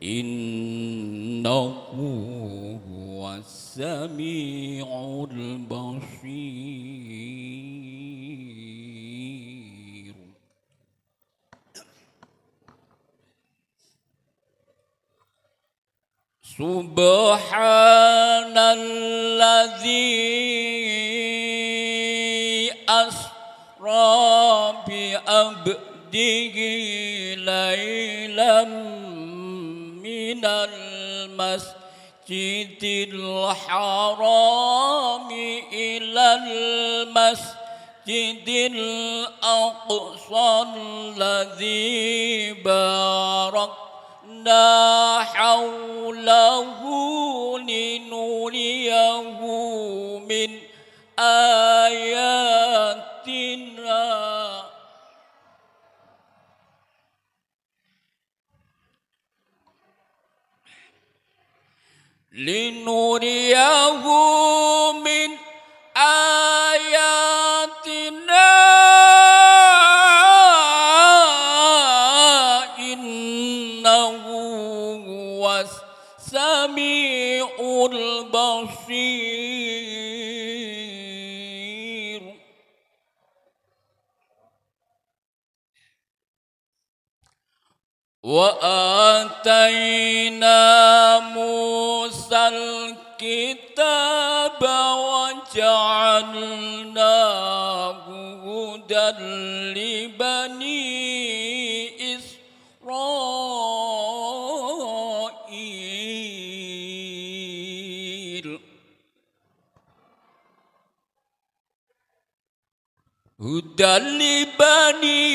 innahu huwas sami'ul basir. Subhanalladzi asra bi'abdihi laylan minal masjidil harami ilal masjidil aqsa alladzi barak la hawlahu linuriyahu min ayatina Sami'ul basir. Wa atayna Musal kitaba wa ja'alnahu hudan li bani Dalil bani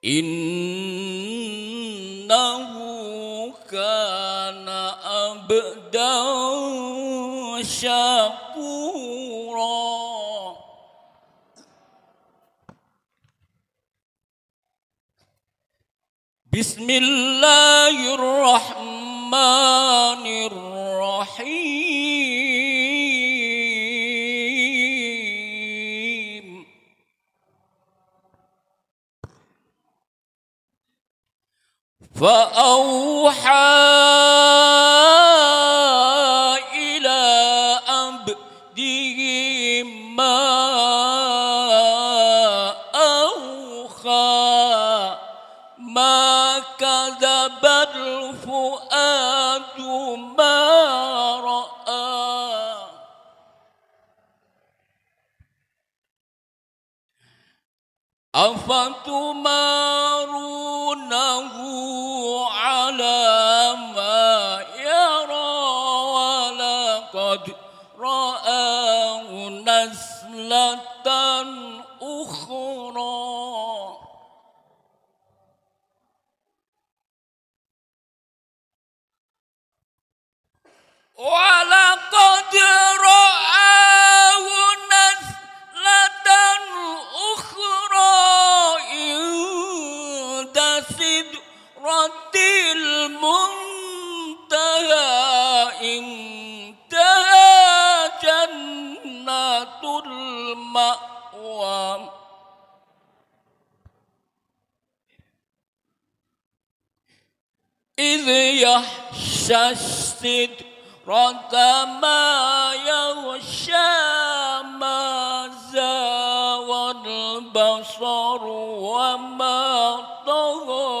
innahu kana abdan syakura Bismillahirrahmanirrahim. أَفَتُمَارُونَهُ عَلَى مَا يَرَى وَلَقَدْ رَآهُ نَزْلَةً أُخْرَى وَلَقَدْ رَآهُ نَزْلَةً أُخْرَى سدرة المنتهى انتهى جنة المأوى إذ يحشى السدرة ما يغشى ما زاغ البصر وما طغى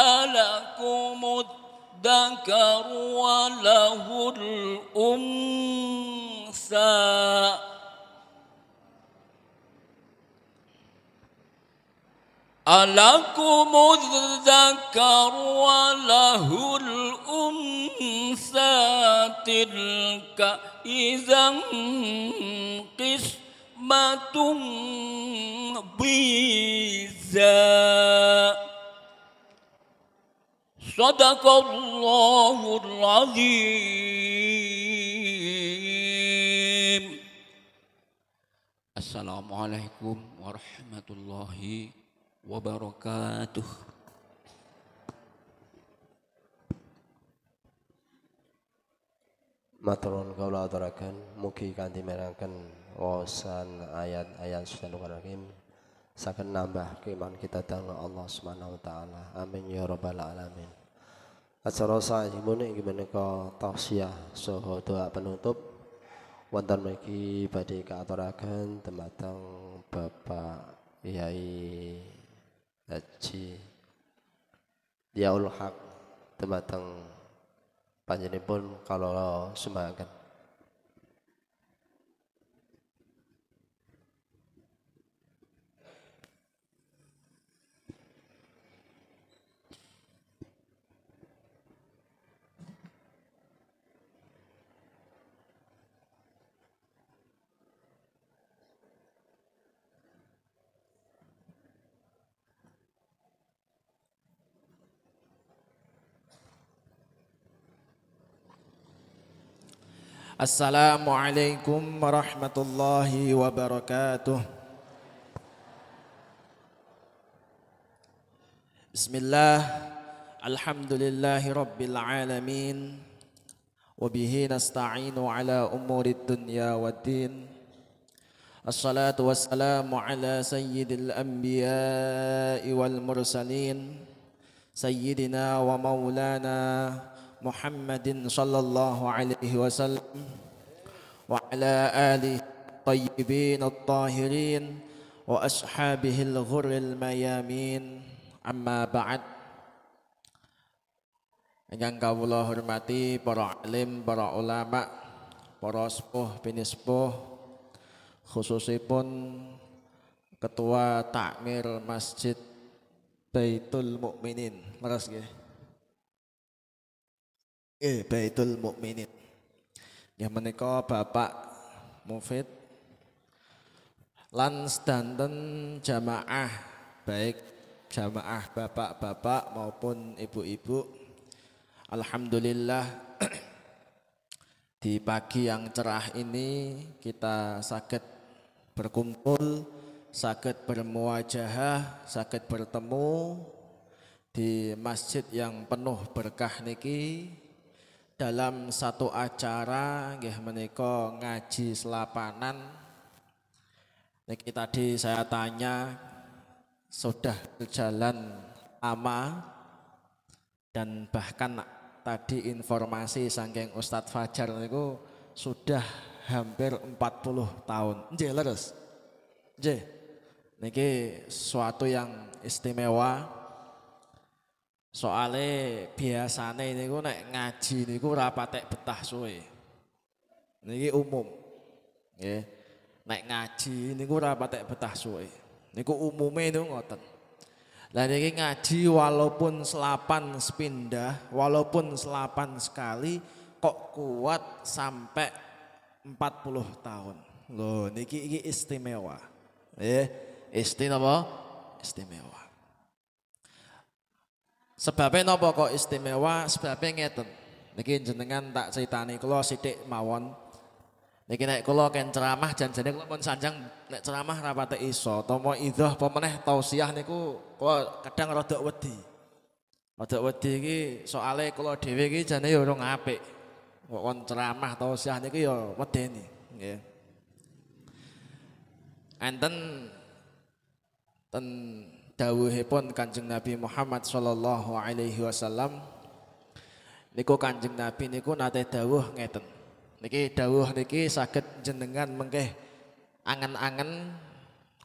ألكم الذكر وله الأنثى تلك إذا قسمة matung biza. Shadaqallahul Azim. Assalamualaikum warahmatullahi wabarakatuh. Maturun kaula aturaken mugi kanthi merangken wasan ayat-ayat Sunan Al-Hakim saken nambah keiman kita dhateng Allah Subhanahu wa taala. Amin ya rabbal alamin. Acara saemun inggih menika tausiah saha doa penutup wonten mriki badhe kaaturaken dhumateng Bapak Yai Dziyaul Haq dhumateng panjenenganipun kala sumangken. Assalamualaikum warahmatullahi wabarakatuh. Bismillah, alhamdulillahi rabbil alamin. Wabihi nasta'inu ala umuri dunya wa din. Assalatu wassalamu ala sayyidil anbiya'i wal mursalin. Sayyidina wa maulana Muhammadin sallallahu alaihi wasallam wa ala alihi tayyibin at-tahirin wa ashabihil ghurril mayamin. Amma ba'd. Ingkang kawula hormati para alim, para ulama, para sepuh pinispuh, khususipun Ketua Takmir Masjid Baitul Mukminin, maras nggih. Baitul Mukminin. Ya menika Bapak Mufid lan sedanten jamaah, baik jamaah bapak-bapak maupun ibu-ibu. Alhamdulillah di pagi yang cerah ini kita saged berkumpul, saged bermuajahah, saged bertemu di masjid yang penuh berkah niki dalam satu acara nggih menika ngaji selapanan. Niki tadi saya tanya sudah berjalan lama dan bahkan tadi informasi saking Ustadz Fajar niku sudah hampir 40 tahun. Nggih leres. Nggih. Niki suatu yang istimewa, soale biasane niku nek ngaji niku ora patek betah suwe. Niki umum, nggih. Nek ngaji niku ora patek betah suwe. Niku umume niku ngoten. Lah niki ngaji walaupun selapan sepindah, walaupun selapan sekali, kok kuat sampai 40 tahun. Lho, niki iki istimewa, nggih. Istimewa. Sebabnya napa kok istimewa? Sebabnya ngeten. Niki jenengan tak critani kula sithik mawon. Niki nek kula ken ceramah janjane kula pun sanjang nek ceramah ra patek iso. Tomo idzah apa meneh tausiah niku kula kadang rada wedi. Rada wedi iki soale kula dhewe iki jane ya urung apik. Kok kon ceramah tausiah niku ya wedeni, nggih. Enten ten dawuhipun Kanjeng Nabi Muhammad sallallahu alaihi wasallam niku Kanjeng Nabi niku nate dawuh ngeten. Niki dawuh niki saged jenengan mengke angen-angen,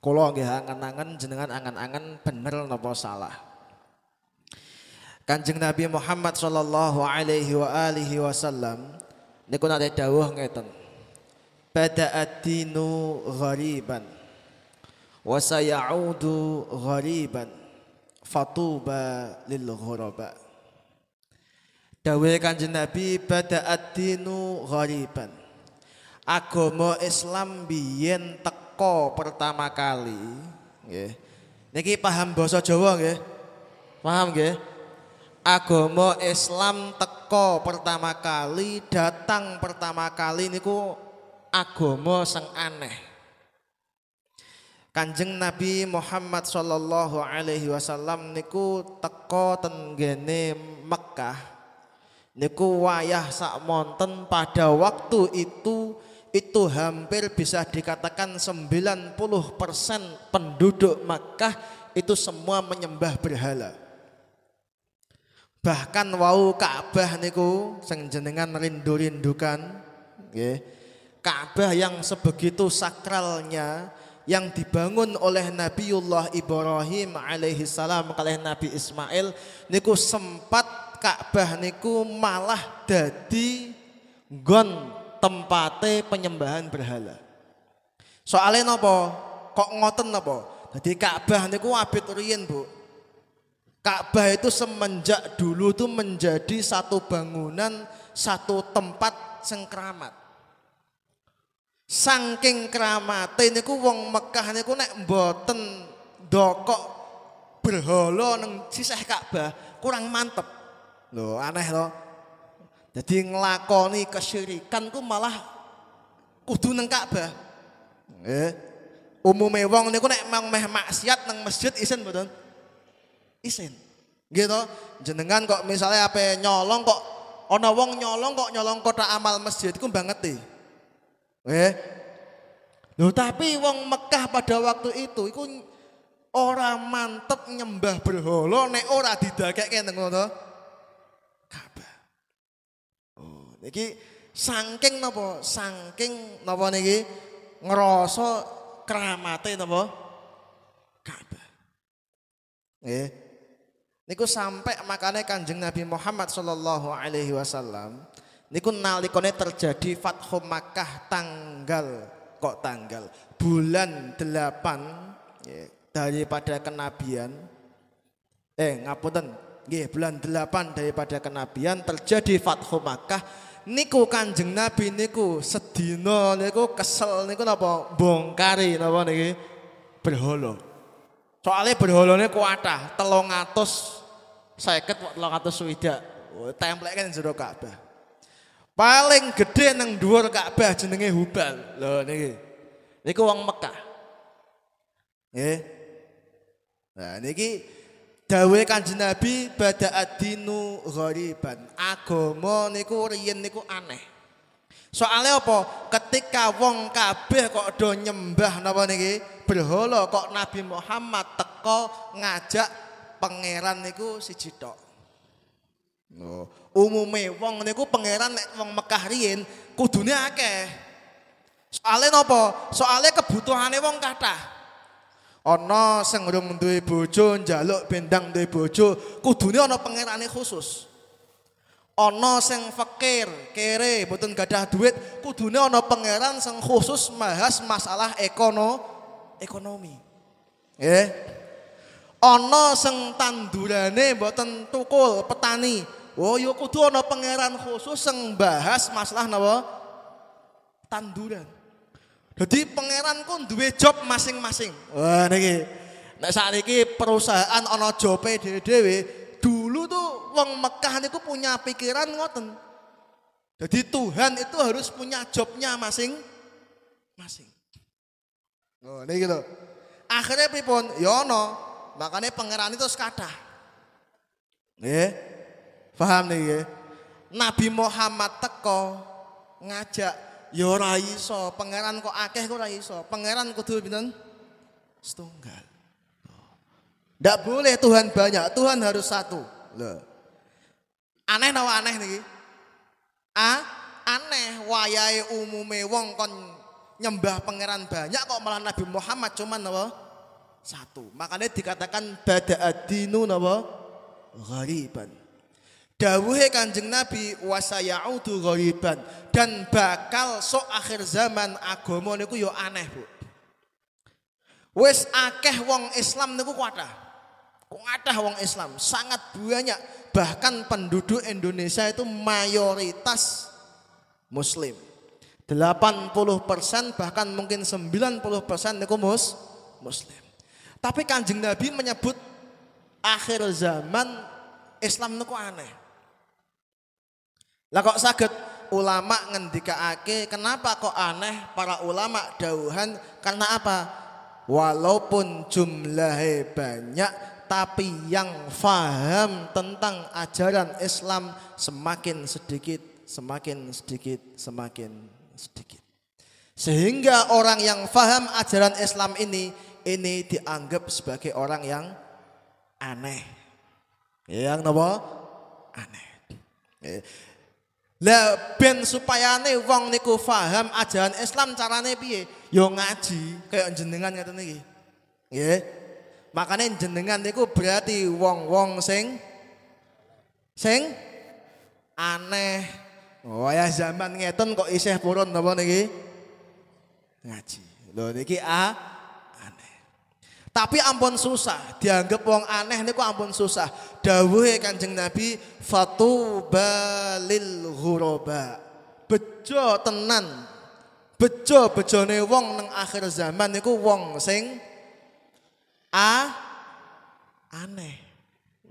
kula nggih angen-angen, jenengan angen-angen bener napa salah. Kanjeng Nabi Muhammad sallallahu alaihi wasallam niku nate dawuh ngeten. Bada'ad dinu ghariban wa sayaudu ghariban fatuba lil ghuraba. Dawuh Kanjeng Nabi bada'at dinu ghariban. Agama Islam biyen teko pertama kali, nggih. Niki paham basa Jawa nggih? Paham nggih? Agama Islam teko pertama kali, datang pertama kali niku agama sing aneh. Kanjeng Nabi Muhammad sallallahu alaihi wasallam niku teko tenggene Mekkah. Niku wayah sakmonten pada waktu itu hampir bisa dikatakan 90% penduduk Mekkah itu semua menyembah berhala. Bahkan wau Ka'bah niku sing jenengan rindu-rindukan, nggih. Ka'bah yang sebegitu sakralnya yang dibangun oleh Nabiullah Ibrahim alaihi salam kalih Nabi Ismail niku sempat Ka'bah niku malah dadi nggon tempate penyembahan berhala. Soale napa? Kok ngoten napa? Dadi Ka'bah niku abet riyen, Bu. Ka'bah itu semenjak dulu tuh menjadi satu bangunan, satu tempat sing kramat. Saking kramate niku wong Mekkah niku nek mboten ndokok berhala nang sisih Ka'bah kurang mantep. Lho, aneh lho. Dadi nglakoni kesyirikan ku malah kudu nang Ka'bah. Nggih. Umume wong niku nek mang meh maksiat nang masjid isin mboten? Isin. Nggih to? Jenengan kok misalnya ape nyolong kok ana wong nyolong kotak amal masjid ku mbangeti. Loh, tapi wong Mekkah pada waktu itu orang mantep nyembah berhala nek ora didakekke nang ngono Ka'bah. Oh, niki saking napa niki ngrasa kramate napa Ka'bah. Nggih. Niku sampai makane Kanjeng Nabi Muhammad sallallahu alaihi wasallam niku nalikane terjadi Fathu Makkah tanggal bulan 8 daripada kenabian ngapunten, nggih bulan 8 daripada kenabian terjadi Fathu Makkah. Niku Kanjeng Nabi niku sedina niku kesel niku napa bongkari napa niki berhala. Soale berhalane kuatah 350 360. Templek kan jero Ka'bah. Paling gedhe nang dhuwur Ka'bah jenenge Hubal. Lho niki. Niku wong Mekah. Nggih. Nah niki dawe Kanjeng Nabi bada'at dinu ghariban. Agama niku riyen niku aneh. Soalnya apa? Ketika wong kabeh kok do nyembah napa niki berhala kok Nabi Muhammad teko ngajak pangeran niku siji tok. No. Umume wong niku pangeran nek wong Mekah riyen kudune akeh. Soale napa? Soale kebutuhane wong kathah. Ana sing urung duwe bojo njaluk bendang duwe bojo kudune ana pangerane khusus. Ana sing fakir kere boten gadah duit kudune ana pangeran sing khusus bahas masalah ekonomi. Nggih. Ana sing tandurane boten tukul petani. Oh ya kudu ana pangeran khusus sing bahas masalah napa? Tanduran. Jadi pangeran ku duwe job masing-masing. Wah niki. Nek sakniki perusahaan ana jobe dhewe-dhewe, dulu tuh wong Mekah niku punya pikiran ngoten. Jadi Tuhan itu harus punya jobnya masing-masing. Oh niki lho. Akhire pripun? Ya ana, makane pangeran itu kathah. Nggih. Paham niki. Nabi Muhammad teko ngajak ya ora iso, pangeran kok akeh kok ora iso. Pangeran kudu pinten? Setunggal. Ndak boleh Tuhan banyak, Tuhan harus satu. Lho. Aneh nawa aneh niki? Aneh wayahe umume wong kon nyembah pangeran banyak kok malah Nabi Muhammad cuman napa? Satu. Makanya dikatakan bada'adinu napa? Ghariban. Dawuhe Kanjeng Nabi wasayaudu ghariban dan bakal sok akhir zaman agama niku yo aneh, Bu. Wis akeh wong Islam niku kuatah. Kuatah wong Islam, sangat banyak. Bahkan penduduk Indonesia itu mayoritas muslim. 80% bahkan mungkin 90% niku muslim. Tapi Kanjeng Nabi menyebut akhir zaman Islam niku aneh. Lah kok saged ulama ngendikaake kenapa kok aneh para ulama dawuhan karena apa? Walaupun jumlahnya banyak tapi yang faham tentang ajaran Islam semakin sedikit. Sehingga orang yang faham ajaran Islam ini dianggap sebagai orang yang aneh. Yang napa? Aneh. Lah ben supayane wong niku paham ajaran Islam carane piye? Ya ngaji kaya jenengan ngoten iki. Nggih. Makane jenengan niku berarti wong-wong sing aneh. Wayah zaman ngeten kok isih purun napa niki? Ngaji. Lho niki aneh. Tapi ampun susah, dianggap wong aneh niku ampun susah. Dawuhe Kanjeng Nabi, fatuba lil ghuraba. Bejo tenan. Bejo-bejone wong nang akhir zaman niku wong sing aneh.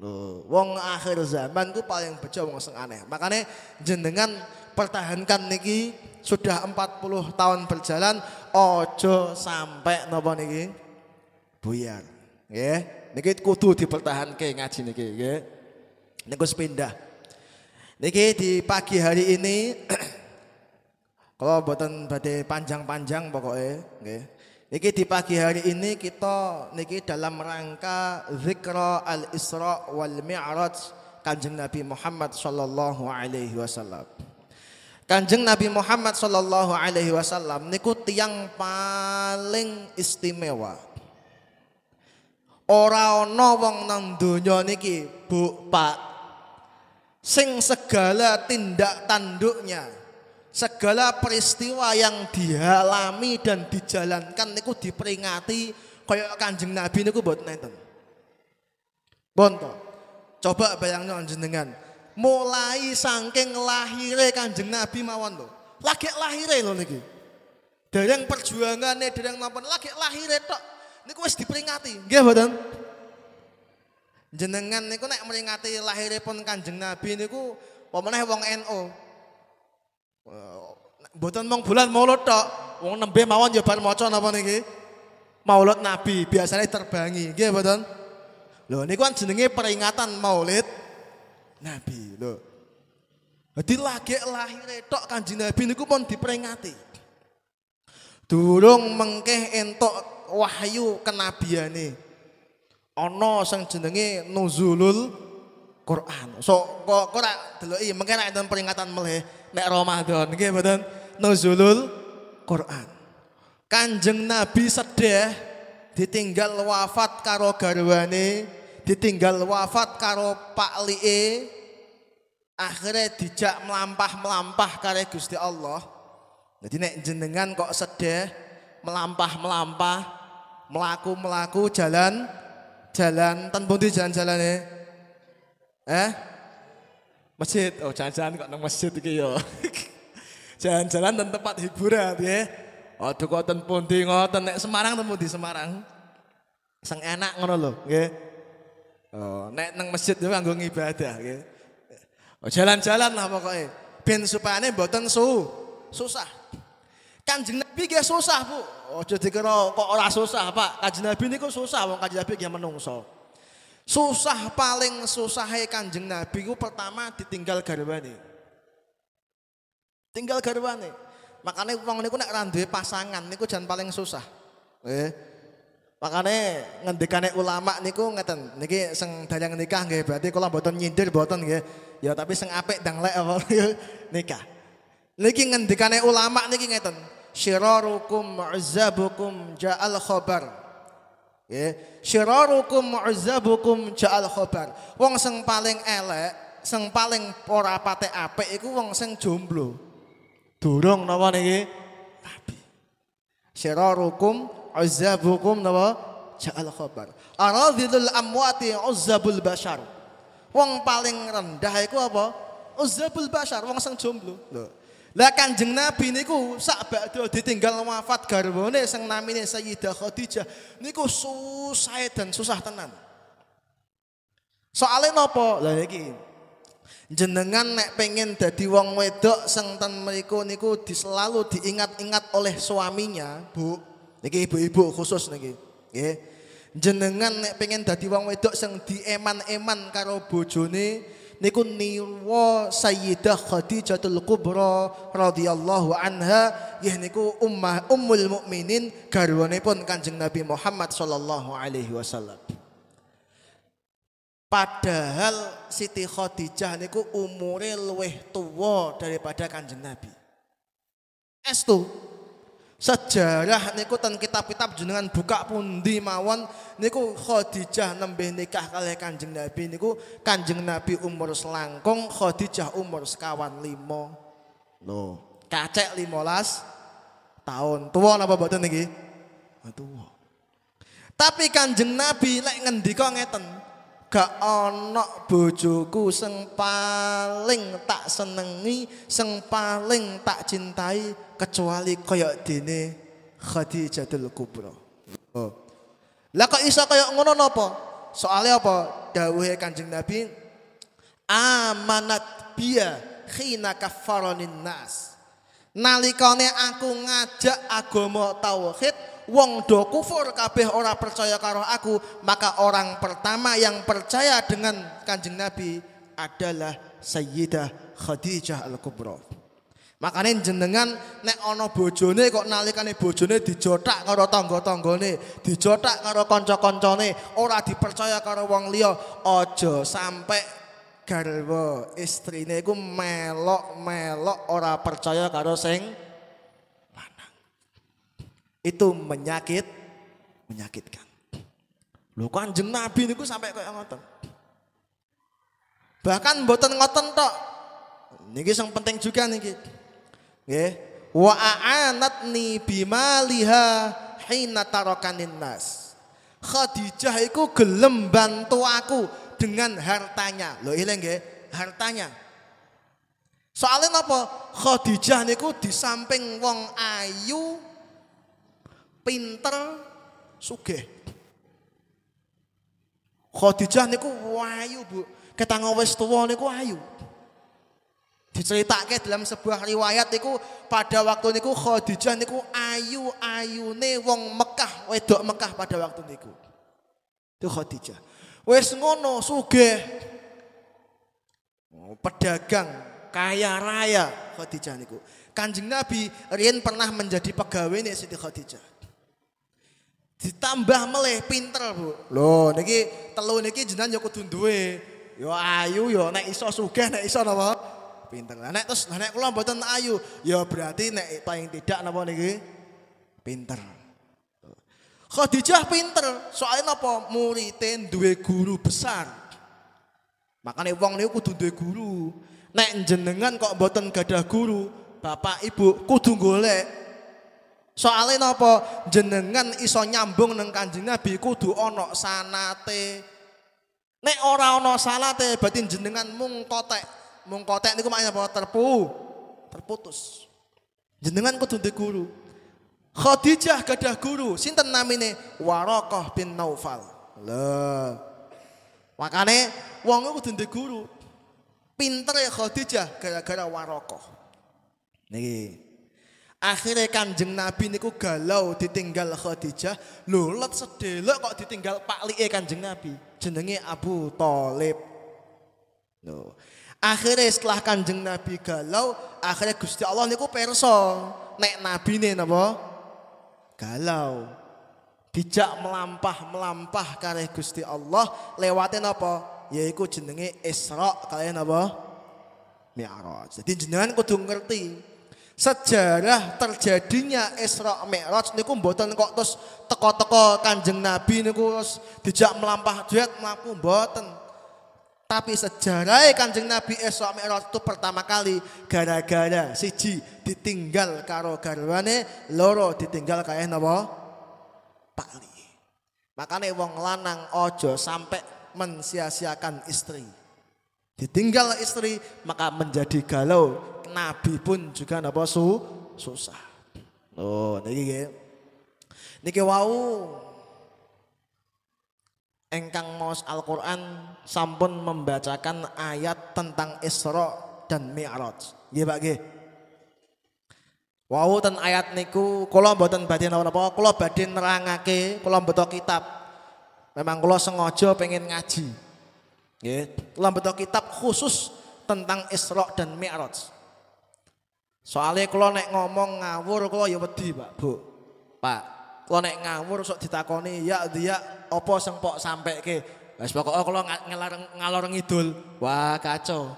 Lho, wong akhir zaman ku paling bejo wong sing aneh. Makane jenengan pertahankan niki sudah 40 tahun berjalan aja sampai napa niki? Buyar, ya. Niki kudu dipertahanke ngaji niki, ya. Niku sepindah. Niki di pagi hari ini, kalau boten badhe panjang-panjang pokoknya, ya. Niki di pagi hari ini kita niki dalam rangka zikra al-Isra wal Mi'raj Kanjeng Nabi Muhammad sallallahu alaihi wasallam. Kanjeng Nabi Muhammad sallallahu alaihi wasallam niku tiyang paling istimewa. Ora ana wong nang donya niki, Bu, Pak, sing segala tindak tanduknya, segala peristiwa yang dialami dan dijalankan niku diperingati kaya Kanjeng Nabi niku mboten enten. Bonto. Coba bayangno jenengan. Mulai saking lahire Kanjeng Nabi mawon to. Lagi lahire lho niki. Dereng perjuangane dereng mampun lagi lahire tok. Niku wis diperingati. Nggih mboten? Jenengan niku nek meringati lahiripun Kanjeng Nabi niku pemeneh wong NU. Mboten mung bulan Maulud tok. Wong nembe mawon ya bar maca napa niki? Maulud Nabi biasanya terbangi. Nggih mboten? Loh niku kan jenenge peringatan Maulid Nabi lho. Dadi lagi lahire tok Kanjeng Nabi niku pun diperingati. Durung mengkeh entuk wahyu kenabiane. Ana sing jenenge nuzulul Qur'an. So kok ora deloki mengkeh nek enten peringatan meleh nek Ramadan nggih mboten nuzulul Qur'an. Kanjeng Nabi sedih ditinggal wafat karo garwane, ditinggal wafat karo paklie, akhirnya dijak melampah-melampah kare Gusti Allah. Jadi nek jenengan kok sedih, melampah-melampah, melaku-melaku jalan-jalan, ten pundi jalan-jalane? Masjid. Oh, jalan-jalan kok nang masjid iki ya. Jalan-jalan ten tempat hiburan nggih. Aduh kok ten pundi ngoten nek Semarang temu di Semarang. Seng enak ngono lho, nggih. Oh, nek nang masjid yo kanggo ngibadah nggih. Jalan-jalan lah pokoke. Ben supane mboten susah. Kanjeng Nabi nggih susah, Bu. Aja dikira kok ora susah, Pak. Kanjeng Nabi niku susah, wong Kanjeng Nabi nggih menungso. Susah paling susahe Kanjeng Nabi ku pertama ditinggal garwane. Tinggal garwane. Makane wong niku nek ora duwe pasangan niku jan paling susah. Nggih. Makane ngendikane ulama niku ngeten, niki sing dalang nikah nggih, berarti kula mboten nyindir mboten nggih. Ya tapi sing apik ndang lek apa nikah. Niki ngendikane ulama niki ngeten, syirarukum mu'azzabukum ja'al khabar. Nggih, syirarukum mu'azzabukum ja'al khabar. Wong sing paling elek, sing paling ora patek apik iku wong sing jomblo. Durung napa niki? Nabi. Syirarukum uzzabukum napa? Ja'al khabar. Aradhilul amwati uzzabul bashar. Wong paling rendah iku apa? Uzzabul bashar, wong sing jomblo. Lho. Lah Kanjeng Nabi niku sak badhe ditinggal wafat garwane sing namine Sayyidah Khadijah niku susah dan susah tenan. Soale napa? Lah niki jenengan nek pengen dadi wong wedok sing ten mriku niku selalu diingat-ingat oleh suaminya, Bu. Niki ibu-ibu khusus niki, nggih. Jenengan nek pengen dadi wong wedok sing dieman-eman karo bojone niku niwa Sayyidah Khadijah Al-Kubra radhiyallahu anha, ya niku ummul mukminin garwanipun Kanjeng Nabi Muhammad sallallahu alaihi wasallam. Padahal Siti Khadijah niku umure luwih tuwa daripada Kanjeng Nabi. Estu sejarah niku ten kitab-kitab jenengan buka pundi mawon niku Khadijah nembe nikah kalih Kanjeng Nabi niku Kanjeng Nabi umur selangkung, Khadijah umur sekawan 5. Lho, kacek 15 tahun. Tuwa napa mboten niki? Tuwa. Tapi Kanjeng Nabi lek ngendika ngeten, gak ana bojoku sing paling tak senengi, sing paling tak cintai kecuali kaya dene Khadijatul Kubra. Oh. Lah kok iso kaya ngono napa? Soale apa? Dawuhe Kanjeng Nabi, amanat biya khina kafaronin nas. Nalikane aku ngajak agama tauhid, wong do kufur kabeh ora percaya karo aku, maka orang pertama yang percaya dengan Kanjeng Nabi adalah Sayyidah Khadijah Al-Kubra. Makane jenengan nek ana bojone kok nalikane bojone dijothak karo tangga-tanggane, dijothak karo kanca-kancane, ora dipercaya karo wong liya, aja sampe garwa istrine iku melok-melok ora percaya karo sing itu menyakitkan. Lho Kanjeng Nabi niku sampai kaya ngoten. Bahkan mboten ngoten tok. Niki sing penting juga niki. Nggih, wa a'anatni bimaliha hina tarakanin nas. Khadijah iku gelem bantu aku dengan hartanya. Lho eling nggih, hartanya. Soale napa? Khadijah niku di samping wong ayu, pinter, sugih. Khadijah niku ayu, Bu. Ketang wis tuwa niku ayu. Diceritake dalam sebuah riwayat niku pada waktu niku Khadijah niku ayu-ayune wong Mekah, wedok Mekah pada waktu niku. Itu Khadijah. Wis ngono sugih. Pedagang kaya raya Khadijah niku. Kanjeng Nabi riyen pernah menjadi pegawai nek Siti Khadijah. Ditambah meleh pinter, Bu. Lho niki telu niki jenengan ya kudu duwe. Ya ayu ya nek iso sugih, nek iso napa? Pinter. Nek terus nek kula mboten ayu, ya berarti nek paling tidak napa niki? Pinter. Khadijah pinter, soalnya napa? Murite duwe guru besar. Makane wong niku kudu duwe guru. Nek jenengan kok mboten gadah guru, bapak ibu kudu golek. Soale napa? Jenengan iso nyambung nang Kanjeng Nabi kudu ana sanate. Nek ora ana sanate, berarti jenengan mung kotek. Mungkotek niku maknane apa? Terputus. Jenengan kudu duwe guru. Khadijah gadah guru, sinten namine? Waraqah bin Nawfal. Lho. Makane wong kudu duwe guru. Pinter ya Khadijah gara-gara Waraqah. Niki. Akhire Kanjeng Nabi niku galau ditinggal Khadijah, lho let sedelok kok ditinggal paklike Kanjeng Nabi, jenenge Abu Talib. Lho. Akhirnya setelah Kanjeng Nabi galau, akhirnya Gusti Allah niku perso nek nabine napa galau. Dijak melampah-melampah kareh Gusti Allah lewate napa? Yaiku jenenge Isra kalih napa? Mi'raj. Jadi jenengan kudu ngerti sejarah terjadinya Isra Mi'raj niku mboten kok terus teko-teko Kanjeng Nabi niku terus dijak melampah duet mlaku mboten. Tapi sejarah Kanjeng Nabi Isra Mi'raj itu pertama kali gara-gara siji ditinggal karo garwane, loro ditinggal kae napa? Pakli. Makane wong lanang aja sampai mensia-siakan istri. Ditinggal istri maka menjadi galau. Nabi pun juga napa susah. Oh, niki. Niki wau. Engkang maos Al-Qur'an sampun membacakan ayat tentang Isra dan Mi'raj. Nggih, Pak nggih. Wau ten ayat niku kula mboten badhe napa-napa, kula badhe nerangake, kula mbeta kitab. Memang kula sengaja pengen ngaji. Nggih, kula mbeta kitab khusus tentang Isra dan Mi'raj. Soale kula nek ngomong ngawur kula ya wedi, Pak, Bu. Pak kalau nek ngawur sok ditakoni ya dia apa sing pok sampeke wis pokoke kula ngalor ngidul wah kacau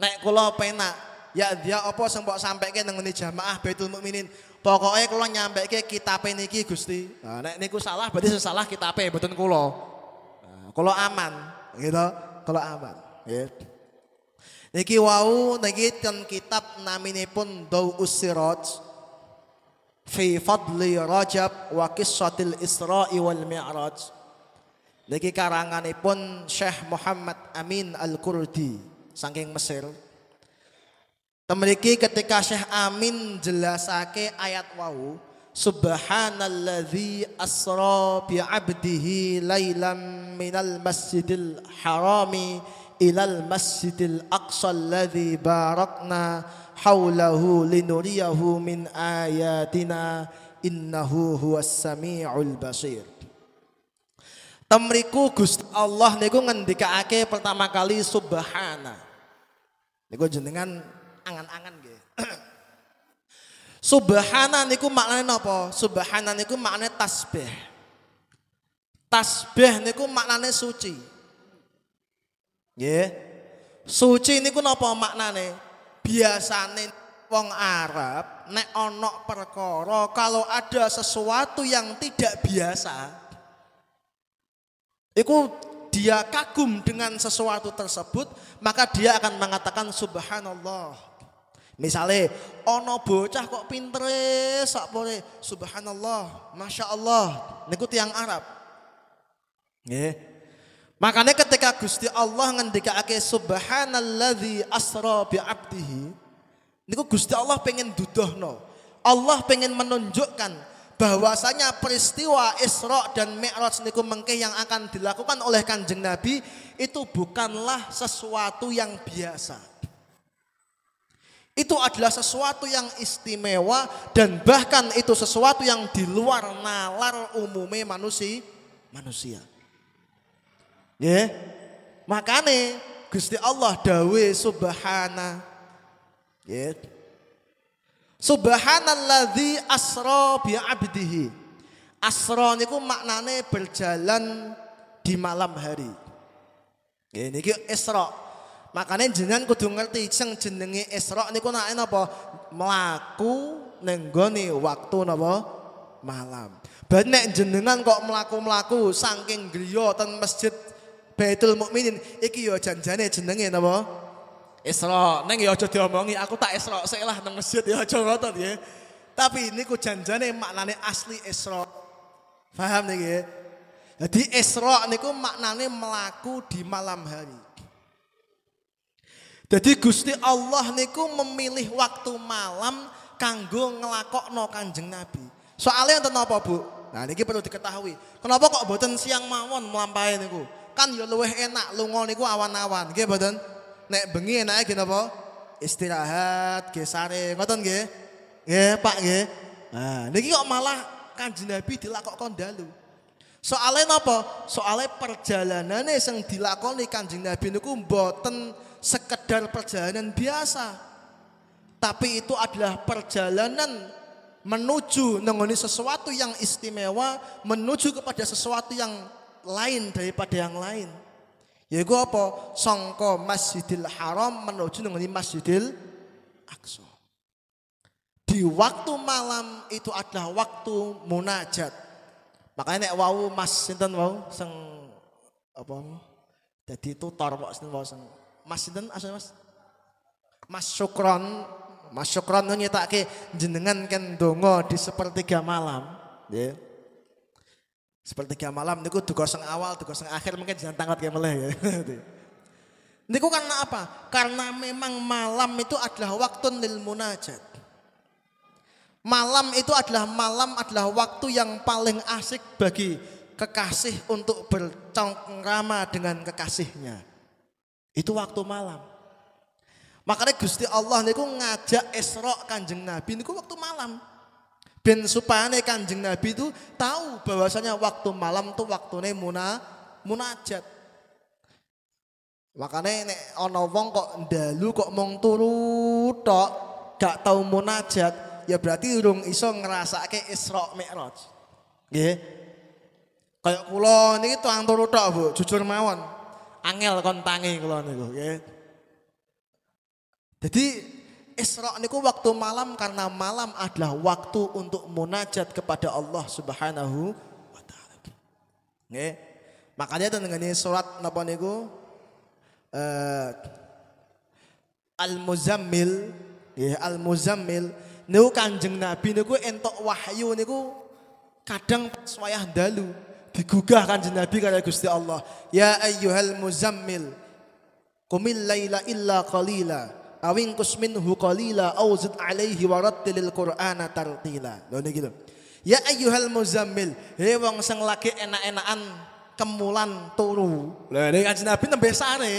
nek kula penak ya dia apa sing pok sampeke nang ngene jamaah Baitul Mukminin pokoke kula nyampeke kitabe niki Gusti. Nah, nek niku salah berarti salah kitabe mboten kula. Kula aman gitu, kula aman gitu. Niki wau niki ten kitab naminipun Dawus Siraj fi fadli Rajab wa qissatil Isra'i wal Mi'raj. Niki karanganipun Syekh Muhammad Amin Al-Kurdi saking Mesir. Temriki ketika Syekh Amin jelasake ayat wau, subhanalladzi asra bi 'abdihi lailan minal Masjidil Harami ilal Masjidil Aqsa alladzi barakna haulahu linuriyahu min ayatina innahu huwas sami'ul basir. Temriku Gusti Allah niku ngendikake pertama kali subhana. Niku jenengan angan-angan nggih. Subhana niku maknane napa? Subhana niku maknane tasbih. Tasbih niku maknane suci. Nggih. Suci niku napa maknane? Biasane wong Arab nek ana perkara kalau ada sesuatu yang tidak biasa iku dia kagum dengan sesuatu tersebut maka dia akan mengatakan subhanallah. Misale ana bocah kok pintere sakpore subhanallah masyaallah niku tiyang Arab nggih. Makanya ketika Gusti Allah ngendikake subhanalladzi asra bi abdihi, niku Gusti Allah pengen dudohno. Allah pengen menunjukkan bahwasanya peristiwa Isra dan Mi'raj niku mengke yang akan dilakukan oleh Kanjeng Nabi itu bukanlah sesuatu yang biasa. Itu adalah sesuatu yang istimewa dan bahkan itu sesuatu yang di luar nalar umume manusia. Ya. Yeah. Makane Gusti Allah dawe subhana. Ya. Yeah. Subhanalladzi asra bi abdihi. Asra niku maknane berjalan di malam hari. Nggih niki Isra. Makane jenengan kudu ngerti sing jenenge Isra niku nek napa mlaku ning gone waktu napa malam. Ben nek jenengan kok mlaku-mlaku saking griya ten Masjid Baitul Mukminin iki ya janjane jenenge napa? Isra, neng ya aja diomongi, aku tak Isra sik lah nang masjid ya aja ngotot nggih. Tapi niku janjane maknane asli Isra. Paham niki nggih? Jadi Isra niku maknane mlaku di malam hari. Jadi Gusti Allah niku memilih waktu malam kanggo nglakokno Kanjeng Nabi. Soale enten apa, Bu? Nah niki perlu diketahui. Kenapa kok mboten siang mawon mlampahe niku? Kan ya luwih enak lunga niku awan-awan, nggih mboten? Nek bengi enake napa? Istirahat, gesare, ngoten nggih. Nggih, Pak nggih. Nah, niki kok malah Kanjeng Nabi dilakokno dalu. Soale napa? Soale perjalanane sing dilakoni Kanjeng Nabi niku mboten sekedar perjalanan biasa. Tapi itu adalah perjalanan menuju nengoni sesuatu yang istimewa, menuju kepada sesuatu yang lain daripada yang lain. Yaiku apa? Sangka Masjidil Haram menuju nang Masjidil Aqsa. Di waktu malam itu adalah waktu munajat. Makanya nek wau Mas sinten wau sing apa? Dadi tutor kok sinten wau sing Mas sinten asline Mas? Mas Syukron, Mas Syukron nyetake jenengan kan donga di sepertiga malam, nggih. Yeah. Sepertiga malam niku duga sing awal, duga sing akhir mungkin jangan tangkat kayak meleh ya. Niku karena apa? Karena memang malam itu adalah waktu lil munajat. Malam adalah waktu yang paling asik bagi kekasih untuk bercengkrama dengan kekasihnya. Itu waktu malam. Makanya Gusti Allah niku ngajak Isra Kanjeng Nabi niku waktu malam. Ben supaya Kanjeng Nabi itu tahu bahwasanya waktu malam itu waktune munajat. Makane nek ana wong kok ndalu kok mung turu tok gak tau munajat, ya berarti urung iso ngrasakake Isra Mi'raj. Nggih. Kaya kula niki tuang turu tok, Bu, jujur mawon. Angel kontange kula niku, nggih. Dadi Isra niku waktu malam karena malam adalah waktu untuk munajat kepada Allah Subhanahu wa taala. Nggih. Makanya tengene surat napa niku Al-Muzammil, nggih Al-Muzammil niku Kanjeng Nabi niku entuk wahyu niku kadang swayah dalu digugah Kanjeng Nabi karo Gusti Allah. Ya ayyuhal muzammil qumil laila illa qalila. Awin kusminhu qalila au zid alaihi warattilil qur'ana tartila. Lho niki lho. Ya ayyuhal muzammil, he wong sing lagi enak-enakan kemulan turu. Lha nek Kanjeng Nabi nembe sare.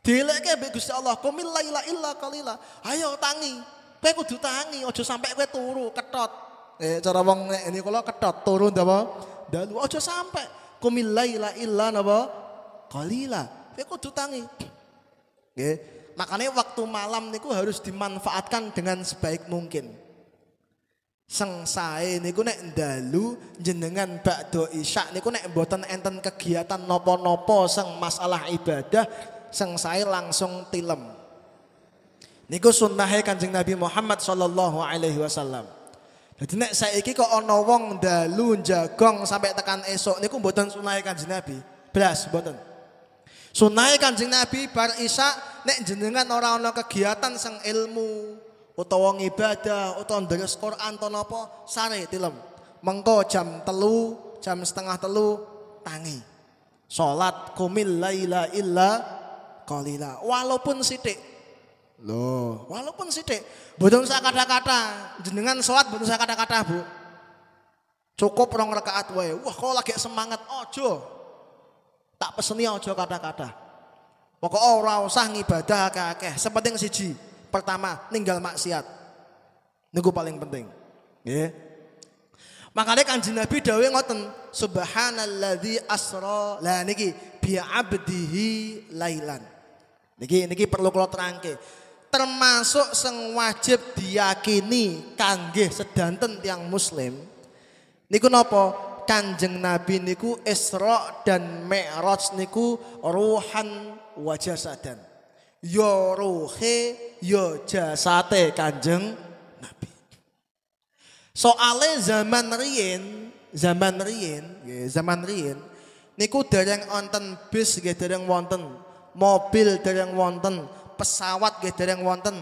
Dileke mbek Gusti Allah, qumil laila illa qalila. Ayo tangi. Kowe kudu tangi, aja sampai kowe turu ketot. Cara wong nek ngene kula ketot turu ndapa? Dalu aja sampai qumil laila illa napa? Qalila. Kowe kudu tangi. Nggih. Makanya waktu malam niku harus dimanfaatkan dengan sebaik mungkin. Sing sae niku nek ndalu jenengan bakdo isya niku nek mboten enten kegiatan nopo-nopo sing masalah ibadah, sing sae langsung tilem. Niku sunnahe Kanjeng Nabi Muhammad sallallahu alaihi wasallam. Dadi nek saiki kok ana wong ndalu jagong sampai tekan esuk niku mboten sunnahe Kanjeng Nabi. Blas mboten. Sunnahe Kanjeng Nabi bar isya nek jenengan ora ana kegiatan sing ilmu utawa ibadah utawa ndres Quran ta napa sare tilem. Mengko jam 3, jam 2:30 tangi. Salat qumil laila illa qalila. Walaupun sithik. Loh, walaupun sithik. Mboten usah kata-kata. Jenengan salat mboten usah kata-kata, Bu. Cukup 2 rakaat wae. Wah, kok lagi semangat aja. Tak peseni aja kata-kata. Pokoknya ora usah ngibadah akeh-akeh. Sepenting siji. Pertama, ninggal maksiat. Niku paling penting. Nggih. Yeah. Makane Kanjeng Nabi dawuh ngoten, subhanalladzi asra. Lah niki bi abdihi lailan. Niki perlu kula terangke. Termasuk sing wajib diyakini kangge sedanten tiyang muslim. Niku napa? Kanjeng Nabi niku Isra dan Mi'raj niku ruhan wa jasadan. Ya ruhe ya jasate Kanjeng Nabi. Soale zaman riyen niku dereng wonten bis nggih dereng wonten, mobil dereng wonten, pesawat nggih dereng wonten.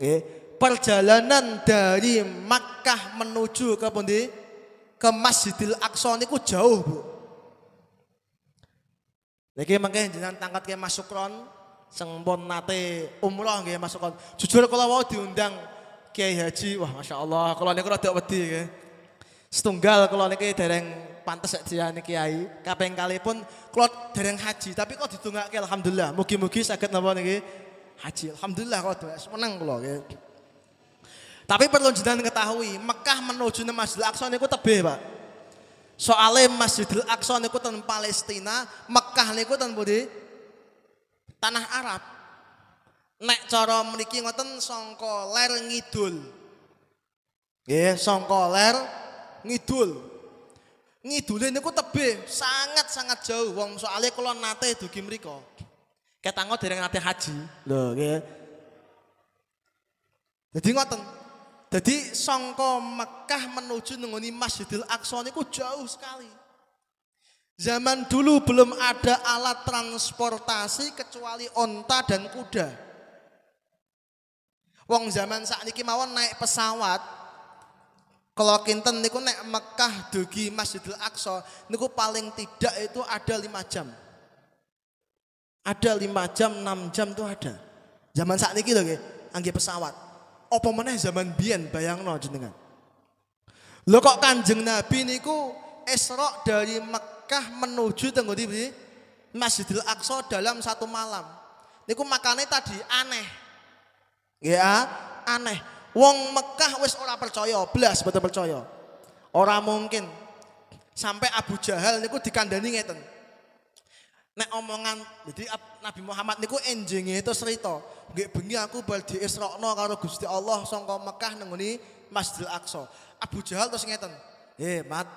Nggih. Perjalanan dari Makkah menuju ke pundi? Ke Masjidil Aqsa niku jauh, Bu. Niki mangke jenengan tangkat ke Mas Syukron sing pun nate umrah nggih Mas Syukron. Jujur kula wau diundang Kiai Haji, wah masyaallah kula niku rada wedi nggih. Setunggal kula niki dereng pantes sak diane kiai, kaping kalipun kula dereng haji, tapi kok didongake alhamdulillah. Mugi-mugi saged napa niki haji. Alhamdulillah kula doa menang kula nggih. Tapi perlu jenengan ketahui, Mekah menuju nang Masjidil Aqsa niku tebih, Pak. Soale Masjidil Aqsa niku ten Palestina, Mekah niku ten pundi? Tanah Arab. Nek cara mriki ngoten sangka ler ngidul. Nggih, sangka ler ngidul. Ngidule niku tebih, sangat-sangat jauh wong soale kula nate dugi mriko. Ketangga dereng nate haji. Lho, nggih. Dadi ngoten. Jadi songko Mekah menuju nengoni Masjidil Aqsa niku jauh sekali. Zaman dulu belum ada alat transportasi kecuali onta dan kuda. Wong zaman sakniki mawon naik pesawat. Kalau kinten niku naik Mekah dugi Masjidil Aqsa niku paling tidak itu ada 5 jam. Ada 5 jam, 6 jam tuh ada. Zaman sakniki lho nggih, angge pesawat. Apa meneh zaman biyen bayangno jenengan. Lho kok Kanjeng Nabi niku Isra dari Mekah menuju teng ngendi Masjidil Aqsa dalam 1 malam. Niku makane tadi aneh. Ya, aneh. Wong Mekah wis ora percaya, blas boten percaya. Ora mungkin. Sampai Abu Jahal niku dikandani ngeten. Nek omongan jadi Nabi Muhammad niku enjenge itu cerita, nggih bengi aku bal di Isra'na karo Gusti Allah saka Mekah nang ngene Masjidil Aqsa. Abu Jahal terus ngeten. "Heh, Mat.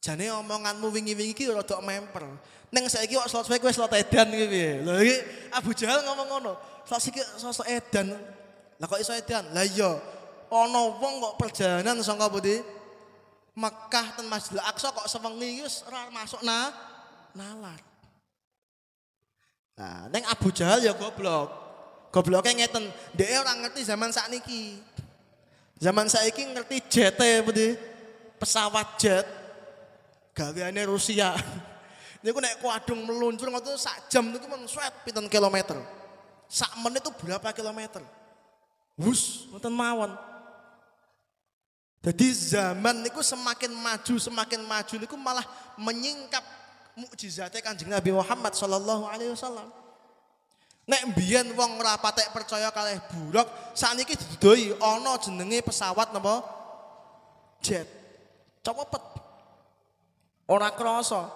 Jane omonganmu wingi-wingi iki rada memper. Ning saiki kok slotwe kowe slot edan iki piye?" Lho iki Abu Jahal ngomong ngono. "Slot iki sosok edan." Lah kok iso edan? Lah iya, ana wong kok perjalanan saka pundi? Mekah ten Masjidil Aqsa kok sewengi wis ora masuk nalar. Nah, neng Abu Jahal ya gobloknya ngeten, dia orang ngerti zaman saiki ngerti jet putih, pesawat jet, gaweane Rusia. Niku nek kuadung meluncur ngoten sak jam niku men suwet 7 kilometer, sak menit itu berapa kilometer? Wus, ngoten mawon. Jadi zaman niku semakin maju niku malah menyingkap mukjizate Kanjeng Nabi Muhammad sallallahu alaihi wasallam. Nek mbiyen wong ora patek percaya kalih buruk, sakniki didodoi ana jenenge pesawat napa? Jet. Copot. Ora krasa.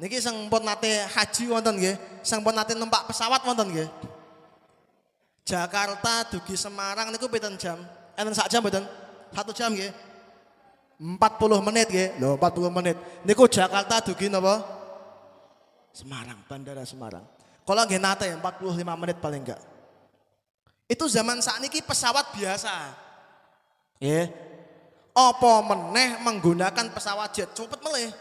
Niki sing pun nate haji wonten nggih, sing pun nate numpak pesawat wonten nggih. Jakarta dugi Semarang niku pinten jam? Enten sak jam mboten? 1 jam nggih. 40 menit nggih. Lho, 40 menit. Niku Jakarta dugi napa? Semarang, bandara Semarang. Kalau nggih nate 45 menit paling enggak. Itu zaman sakniki pesawat biasa. Nggih. Apa meneh menggunakan pesawat jet cepet melih.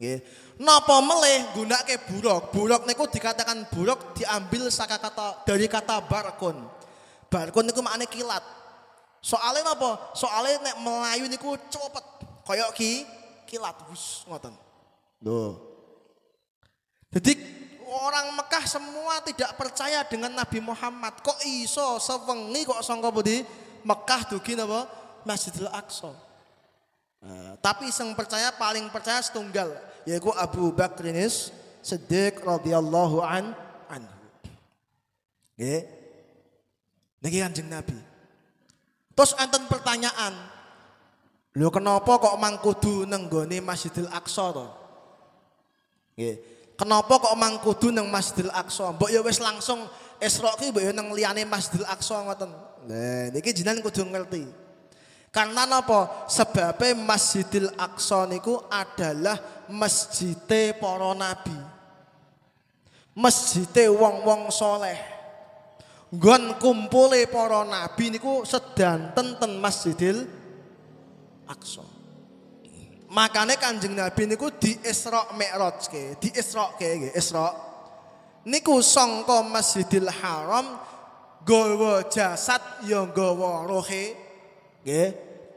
Nggih. Napa melih gunakake buruk. Buruk niku dikatakan buruk diambil saka kata dari kata barkun. Barkun niku maknane kilat. Soale napa? Soale nek Melayu niku cepet. Kaya kilat wis ngoten. Lho. Jadi orang Mekah semua tidak percaya dengan Nabi Muhammad. Kok iso sewengi kok sangka budi Mekah dugi napa Masjidil Aqsa. Tapi sing percaya paling percaya setunggal yaitu Abu Bakar Siddiq radhiyallahu anhu. Nggih. Niki Kanjeng Nabi. Terus enten pertanyaan. Lho kenapa kok mangkudu nang gone Masjidil Aqsa to? Nggih. Kenapa kok mangkudu nang Masjidil Aqsa? Mbok ya wis langsung Isra ki mbok ya nang liyane Masjidil Aqsa ngoten. Nah, niki jenengan kudu ngerti. Karena napa? Sebabe Masjidil Aqsa niku adalah masjide para nabi. Masjide wong-wong saleh. Nggon kumpule para nabi niku sedanten ten Masjidil Aqsa. Makane Kanjeng Nabi niku di Isra Mi'rajke, di Israke nggih, Isra. Niku sangka Masjidil Haram nggawa jasad ya nggawa rohe nggih,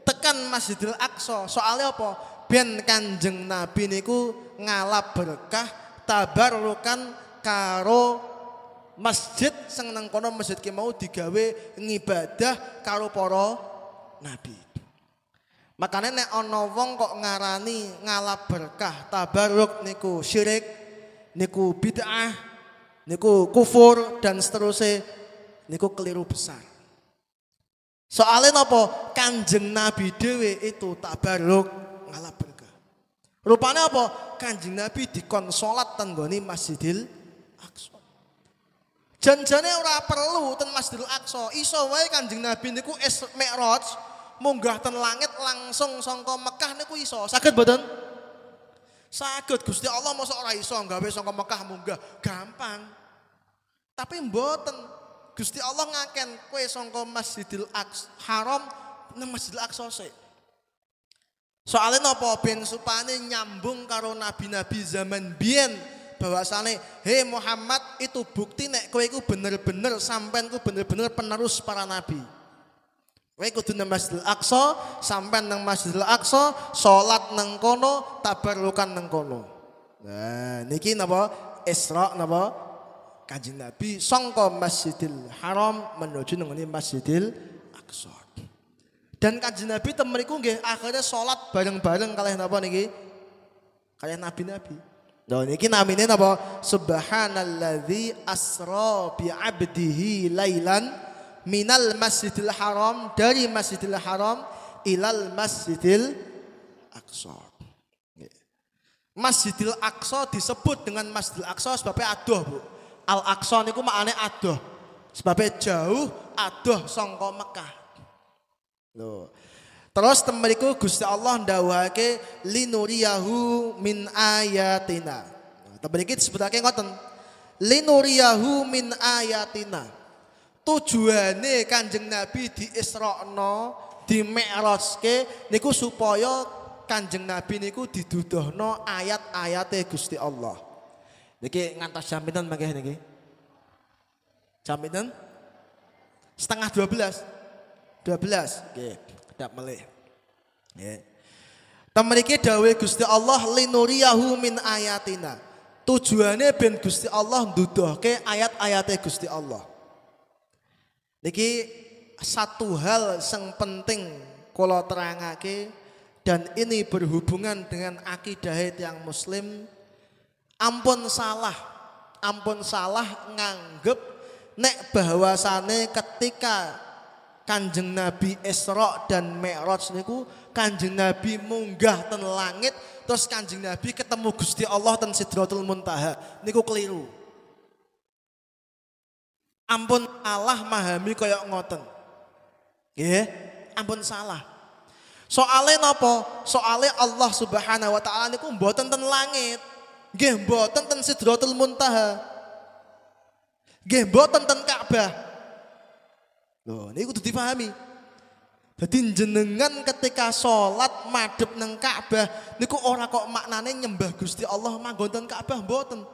tekan Masjidil Aqsa. Soale apa? Ben Kanjeng Nabi niku ngalap berkah tabarukan karo masjid sing nang kono, masjid ki mau digawe ngibadah karo para nabi. Makane nek ana wong kok ngarani ngalap berkah tabarruk niku syirik, niku bid'ah, niku kufur dan seterusnya, niku keliru besar. Soale napa? Kanjeng Nabi dhewe itu tabarruk ngalap berkah. Rupane apa? Kanjeng Nabi dikon salat teng nggone Masjidil Aqsa. Janjane ora perlu ten Masjidil Aqsa, iso wae Kanjeng Nabi niku Mi'raj munggah ten langit langsung saka Mekah niku iso. Saged mboten? Saged. Gusti Allah mosok ora iso gawe saka Mekah munggah, gampang. Tapi mboten. Gusti Allah ngaken kowe saka Masjidil Aqsa Haram nang Masjidil Aqsa sik. Soale napa? Ben supane nyambung karo nabi-nabi zaman biyen. Bahwasane, hei Muhammad, itu bukti nek kowe iku bener-bener sampean ku bener-bener penerus para nabi. Kowe kudu nang Masjidil Aqsa, sampean nang Masjidil Aqsa, salat nang kono, tabarrukan nang kono. Nah, niki napa? Isra napa? Kanjeng Nabi sangka Masjidil Haram menuju nang Masjidil Aqsa. Dan Kanjeng Nabi temen niku nggih akhire salat bareng-bareng kalih napa niki? Kalih nabi-nabi. Nah, niki namine napa? Subhanalladzi asra bi 'abdihi lailan minal Masjidil Haram, dari Masjidil Haram ilal Masjidil Aqsa. Masjidil Aqsa disebut dengan Masjidil Aqsa sebabnya adoh, Bu. Al Aqsa niku maknane adoh. Sebabnya jauh adoh sangka Mekah. Loh. Terus temeriku Gusti Allah ndawuhake linuriyahu min ayatina. Temeriku disebutake ngoten. Linuriyahu min ayatina. Tujuane Kanjeng Nabi di Isra'na, di Mi'rajke niku supaya Kanjeng Nabi niku diduduhno ayat-ayate Gusti Allah. Niki ngantos jaminan mangke niki. Jaminan 11:30. 12. Nggih. Tidak melih. Yeah. Temeriki dawuh Gusti Allah linuriyahu min ayatina. Tujuane ben Gusti Allah nduduhke ayat-ayate Gusti Allah. Niki satu hal sing penting kula terangake dan ini berhubungan dengan akidah tiyang muslim. Ampun salah nganggep nek bahwasane ketika Kanjeng Nabi Isra dan Mi'raj niku Kanjeng Nabi munggah ten langit terus Kanjeng Nabi ketemu Gusti Allah ten Sidratul Muntaha niku keliru. Ampun salah mahami kaya ngoten. Nggih, ampun salah. Soale napa? Soale Allah Subhanahu wa taala niku mboten ten langit. Nggih, mboten ten Sidratul Muntaha. Nggih, mboten ten Ka'bah. Loh, ini kudu dipahami. Jadi jenengan ketika sholat madep neng Ka'bah, niku ora kok maknane nyembah Gusti Allah manggon ten Ka'bah mboten.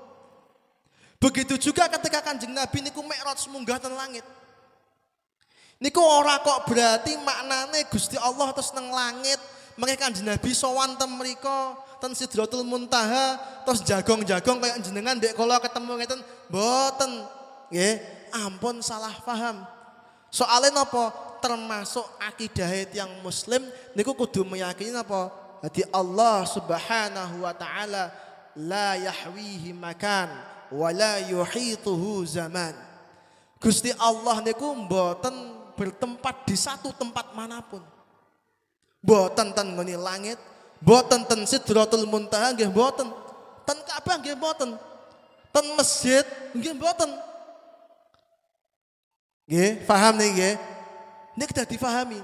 Begitu juga ketika Kanjeng Nabi niku Mi'raj munggah ten langit. Niku ora kok berarti maknane Gusti Allah terus neng langit, mereka kanjeng Nabi sowan ten mriko ten Sidratul Muntaha terus jagong-jagong kayak jenengan dek kula ketemu ngeten mboten nggih ampun salah paham. Soale napa termasuk akidahe tiyang muslim niku kudu meyakini napa dadi Allah Subhanahu wa taala la yahwihi makan wa la yuhituhu zaman. Gusti Allah niku mboten bertempat di satu tempat manapun. Boten ten ngene langit, boten ten Sidratul Muntaha nggih boten. Ten Ka'bah nggih boten. Ten masjid nggih boten. Nggih, paham nggih. Nek dah dipahami.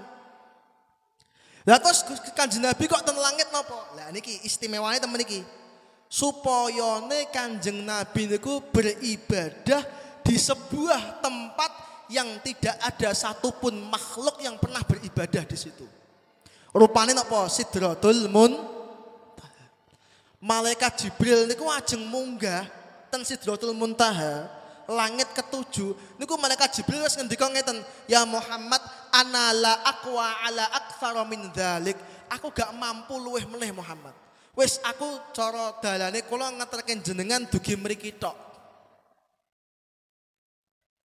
Lah terus Kanjeng Nabi kok ten langit napa? Lah niki istimewane temen iki. Supaya Kanjeng Nabi niku beribadah di sebuah tempat yang tidak ada satupun makhluk yang pernah beribadah di situ. Rupane napa? Sidratul Muntaha. Malaikat Jibril niku ajeng munggah ten Sidratul Muntaha, langit ketujuh. Niku malaikat Jibril wis ngendika ngeten, "Ya Muhammad, ana la aqwa ala aktsara min dzalik." Aku gak mampu luweh meneh Muhammad. Wis aku cara dalane kula ngeterke jenengan dugi mriki tok.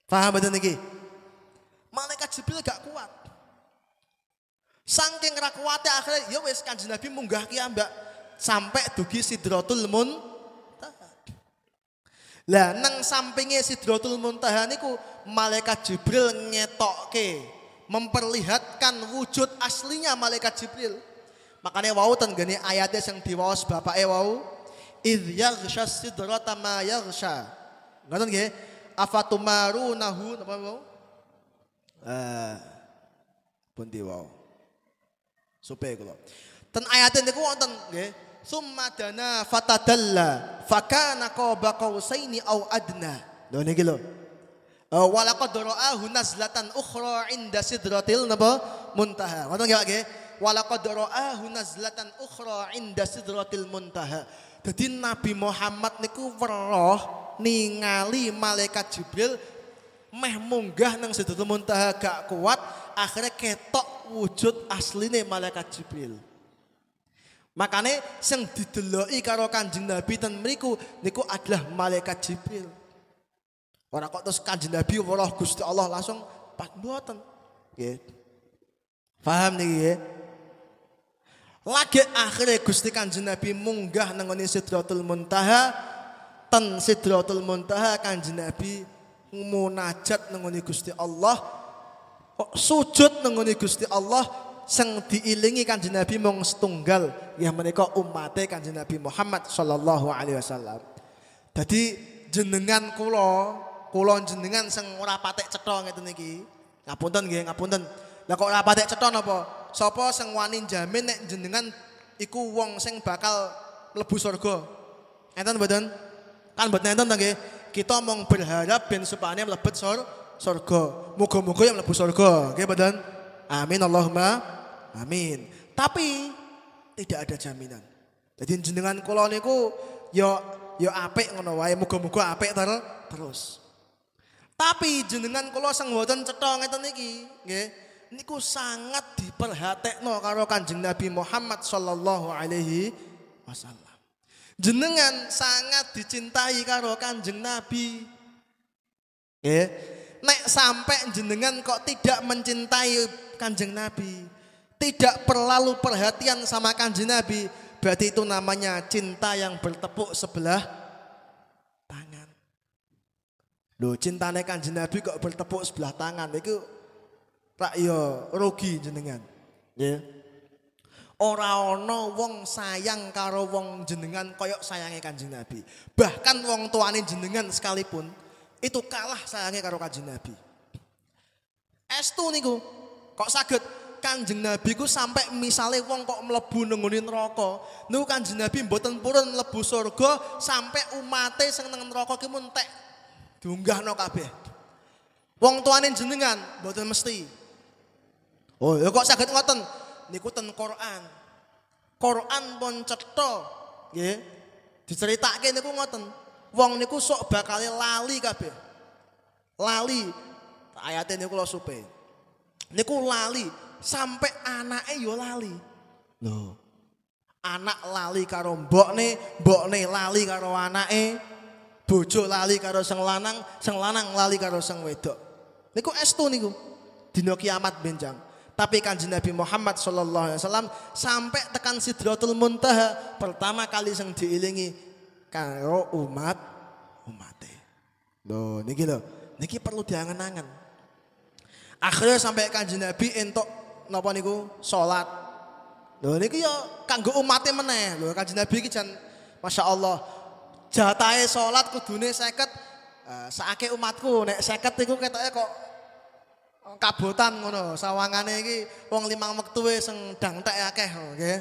Paham betul niki? Malaikat Jibril gak kuat. Saking ra kuate akhire ya wis Kanjeng Nabi munggah ki ambak sampai dugi Sidratul Muntaha. Lah nang sampinge Sidratul Muntaha niku malaikat Jibril ngetokke, memperlihatkan wujud aslinya malaikat Jibril. Makane wau ten gene ayate sing diwaos bapake wau, "Idz yaghsha sidrata ma yaghsha." Ngoten nggih? Afatumaru nahu apa mau? Pundi wau. Supe kula. Ten ayate niku wonten nggih. Summa dana fatadalla fakana qaba qausaini au adna. Lho niki lho. Wa laqad ra'ahu nazlatan ukhra inda sidratil muntaha. Ngoten nggih Pak nggih. Wa laqad ra'ahu nazlatan ukhra inda sidratil muntaha. Dadi Nabi Muhammad niku weruh ningali malaikat Jibril meh munggah nang Sidratul Muntaha gak kuat akhirnya ketok wujud asline malaikat Jibril. Makane sing dideloki karo Kanjeng Nabi ten mriku niku adalah malaikat Jibril. Ora kok terus Kanjeng Nabi weruh Gusti Allah langsung pat mboten. Nggih. Paham niki nggih. Lagi akhirnya Gusti Kanjeng Nabi munggah nang Sidratul Muntaha. Ten Sidratul Muntaha Kanjeng Nabi munajat nang ngene Gusti Allah, sujud nang ngene Gusti Allah sing diilingi Kanjeng Nabi mung setunggal ya menika umate Kanjeng Nabi Muhammad sallallahu alaihi wasallam. Dadi jenengan kula jenengan sing ora patek cetha ngeten iki. Ngapunten nggih, ngapunten. Lah kok ora patek cetha napa? Sapa sing wani jamin nek jenengan iku wong sing bakal mlebu surga? Enten mboten? Kan buat nonton tangge kita mong berharap ben supaya mlebet surga. Muga-muga yang mlebu surga. Nggih mboten? Amin Allahumma amin. Tapi tidak ada jaminan. Jadi jenengan kula niku ya apik ngono wae, muga-muga apik terus. Tapi jenengan kula sing mboten cetha ngeten iki, nggih, niku sangat diperhatekno karo Kanjeng Nabi Muhammad sallallahu alaihi wasallam. Jenengan sangat dicintai karo Kanjeng Nabi. Nggih. Nek sampai jenengan kok tidak mencintai Kanjeng Nabi, tidak perlalu perhatian sama Kanjeng Nabi, berarti itu namanya cinta yang bertepuk sebelah tangan. Lho, cintane Kanjeng Nabi kok bertepuk sebelah tangan? Iku rak yo rugi jenengan. Nggih. Ora ana wong sayang karo wong jenengan koyok sayange Kanjeng Nabi. Bahkan wong tuane jenengan sekalipun itu kalah sayange karo Kanjeng Nabi. Estu niku kok saged Kanjeng Nabi ku sampai misale wong kok mlebu nang ngene neraka, niku Kanjeng Nabi mboten purun mlebu surga sampai umate sing nang neraka ki mun tek diunggahno kabeh. Wong tuane jenengan mboten mesti. Oh, ya kok saged ngoten? Niku ten Quran pun cetha nggih diceritake niku ngoten wong niku sok bakal lali kabeh lali ayate niku lho supe niku lali sampai anake yo lali Loh. Anak lali karo mbokne, mbokne lali karo anake, bojo lali karo sing lanang lali karo sing wedok. Niku estu niku. Dina kiamat benjang. Tapi Kanjeng Nabi Muhammad sallallahu alaihi wasallam sampai tekan Sidratul Muntaha pertama kali sing dielingi karo umate. Loh, niki lho. Niki perlu diangen-angen. Akhirnya sampai Kanjeng Nabi entuk napa niku salat. Lho niki ya kanggo umate meneh. Lho Kanjeng Nabi iki jan masyaallah jatahe salat kudune 50. Sakake umatku nek 50 iku ketoke kok kabotan ngono. Sawangane iki wong limang wektu wis ndang tek akeh nggih.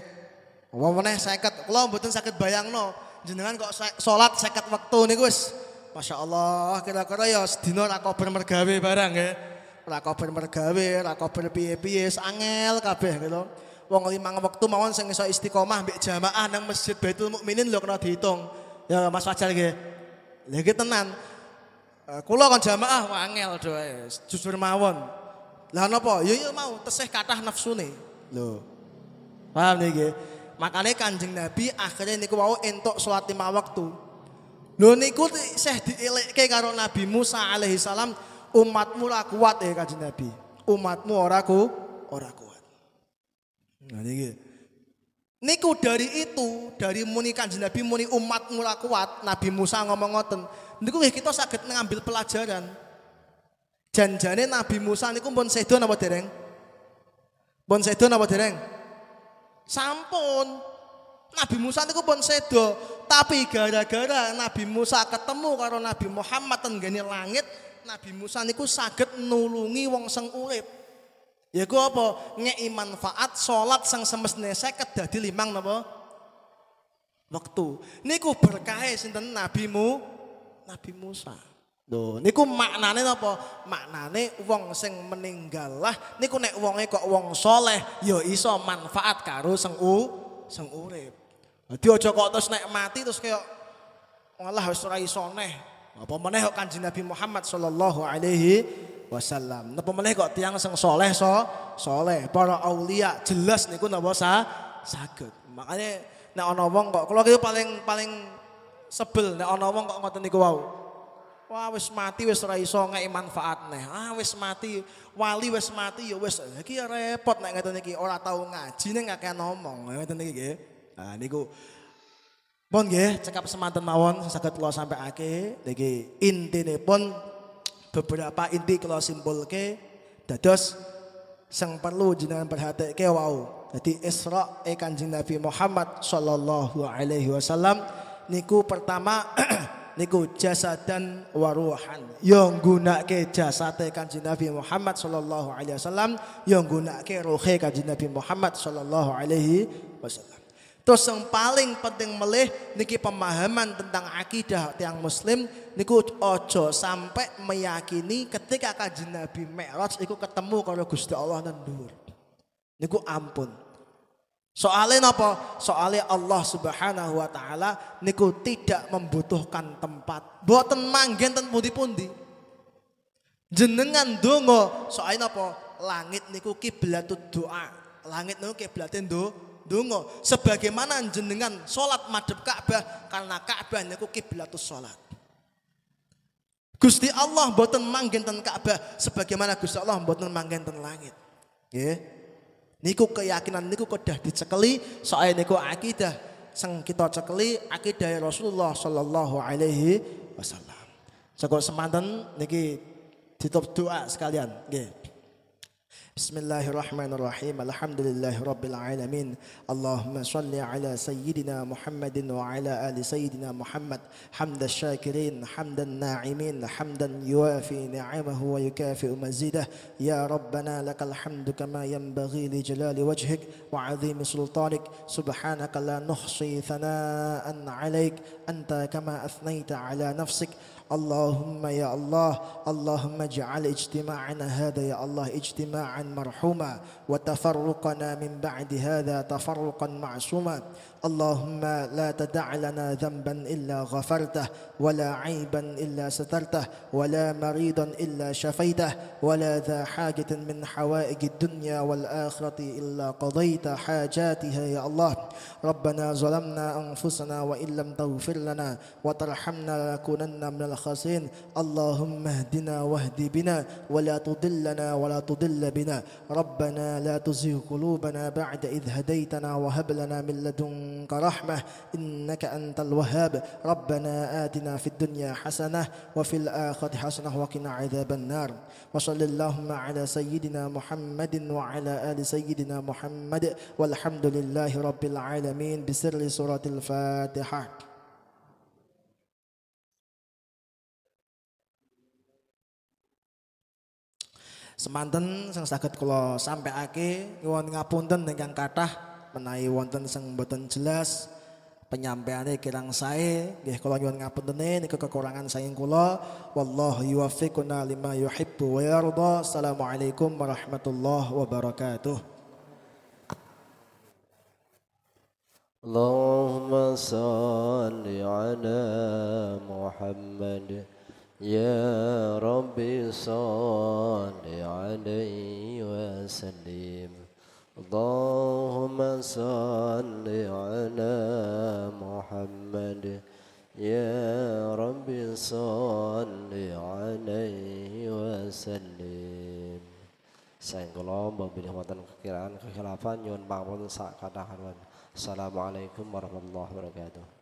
Apa meneh 50. Kula mboten saged bayangno jenengan kok salat 50 wektu niku wis masyaallah kira-kira ya sedina ra kober mergawe barang nggih. Ra kober mergawe, ra kober piye-piye angel kabeh lho. Wong limang waktu mawon sing iso istiqomah mbek jamaah nang Masjid Baitul Mukminin lho kena diitung. Ya Mas Fajar nggih. Lha iki tenan. Kula kon jamaah wangel doae, jujur mawon. Lah napa? Ya ya mau tesih kathah nafsune. Lho. Paham niki? Makane Kanjeng Nabi akhire niku wau entuk salat 5 waktu. Lho niku isih dielekke karo Nabi Musa alaihi salam, umatmu ora kuat ya Kanjeng Nabi. Umatmu ora kuat. Nah, niku dari itu, dari muni Kanjeng Nabi muni umat mula kuat, Nabi Musa ngomong ngoten. Niku kita saged ngambil pelajaran. Janjane Nabi Musa niku pun sedo napa dereng? Pun sedo napa dereng? Sampun. Nabi Musa niku pun sedo, tapi gara-gara Nabi Musa ketemu karo Nabi Muhammad tenggene langit, Nabi Musa niku saged nulungi wong sing urip. Ya ku apa? Ngei manfaat salat sang semestine 50 dadi 5 napa? Wektu. Niku berkahe sinten Nabi Musa. Lho, niku maknane napa? Maknane wong sing meninggalah niku nek wonge kok wong saleh ya iso manfaat karo sing urip. Dadi aja kok terus nek mati terus kaya Allah wis ora iso neh. Apa meneh kok Kanjeng Nabi Muhammad sallallahu alaihi wasallam. Napa meneh kok tiyang sing saleh saleh para aulia jelas niku napa saged. Makane nek ana wong kok kula iki paling sebel nek ana wong kok ngoten niku wau. Wah wis mati wis ora iso ngeki manfaat neh. Ah wis mati, wali wis mati ya wis. Iki repot nek ngoten iki ora tau ngaji ning akeh ngomong. Ngoten iki nggih. Ah niku pun nggih cekap semanten mawon saged kula sampeake niki intinipun beberapa inti kalau simbol ke dados sang perlu jenengan perhati ke wau. Jadi Isra Kanjeng Nabi Muhammad sallallahu alaihi wasallam niku pertama niku jasadan waruhan. Yang gunake jasate Kanjeng Nabi Muhammad sallallahu alaihi wasallam, yang gunake ruhe Kanjeng Nabi Muhammad sallallahu alaihi wasallam. Terus yang paling penting melih niki pemahaman tentang akidah tiang muslim niku ojo sampai meyakini ketika Kanjeng Nabi Mi'raj iku ketemu karo Gusti Allah nang dhuwur. Niku ampun. Soale napa? Soale Allah Subhanahu wa taala niku tidak membutuhkan tempat. Mboten manggen ten pundi-pundi. Jenengan donga soale napa? Langit niku kiblatud doa. Langit niku kiblate ndonga. Dungo, sebagaimana jenengan sholat madhep Ka'bah karena Ka'bah niku kiblatus sholat. Gusti Allah mboten manggen ten Ka'bah sebagaimana Gusti Allah mboten manggen ten langit. Nggih. Niku keyakinan niku kedah dicekeli soal niku akidah sing kita cekeli akidah Rasulullah sallallahu alaihi wasallam. Sampun semanten niki ditutup doa sekalian. Nggih. Bismillahirrahmanirrahim. Alhamdulillahirabbil alamin. Allahumma shalli ala sayyidina Muhammadin wa ala ali sayyidina Muhammad. Hamdas syakirin, hamdan na'imin, hamdan yuafi ni'amahu wa yukafi mazidah. Ya rabbana lakal hamdu kama yanbaghi li jalali wajhik wa 'azimi sultanik. Subhanaka la nuhsi thana'an 'alaik anta kama athnaita 'ala nafsik. Allahumma ya Allah, Allahumma ja'al ijtima'ana hadha ya Allah ijtima'an marhuma wa tafarruqana min ba'di hadha tafarruqan ma'suma. Allahumma la tada' lana dhanban illa ghafartah, wa la 'ayban illa satartah, wa la maridan illa shafaitah, wa la dha hajatin min hawaijid dunya wal akhirati illa qadaita hajatiha ya Allah. Rabbana zalamna anfusana wa illam taghfir lana wa tarhamna lanakunanna minal khasirin. Allahumma ihdina wahdi bina wa la tudillana wa la tudilla bina. Rabbana la tuzigh qulubana ba'da idh hadaitana wa hab lana min ladunka rahmah innaka antal wahhab. Rabbana atina fid dunya hasanah wa fil akhirati hasanah wa qina adzabannar. Wa sallallahu ala sayyidina Muhammadin wa ala ali sayyidina Muhammad walhamdulillahi rabbil alamin. Bi sirri suratil Fatihah. Semanten sing saged kula sampaikake nyuwun ngapunten ingkang kathah menawi wonten sing boten jelas penyampaiane kirang sae nggih kula nyuwun ngapuntene niku kekurangan saking kula. Wallahu yuwaffiquna lima yuhibbu wa yarda. Assalamualaikum warahmatullahi wabarakatuh. Allahumma shalli ala Muhammad ya rabbi shalli alaihi wa sallim. Allahumma salli ala Muhammad ya Rabbi salli alaihi wa sallim. Saengkula mboten wonten kekiran kekhilafan nyuwun pangapunten sak kathah. Assalamualaikum warahmatullahi wabarakatuh.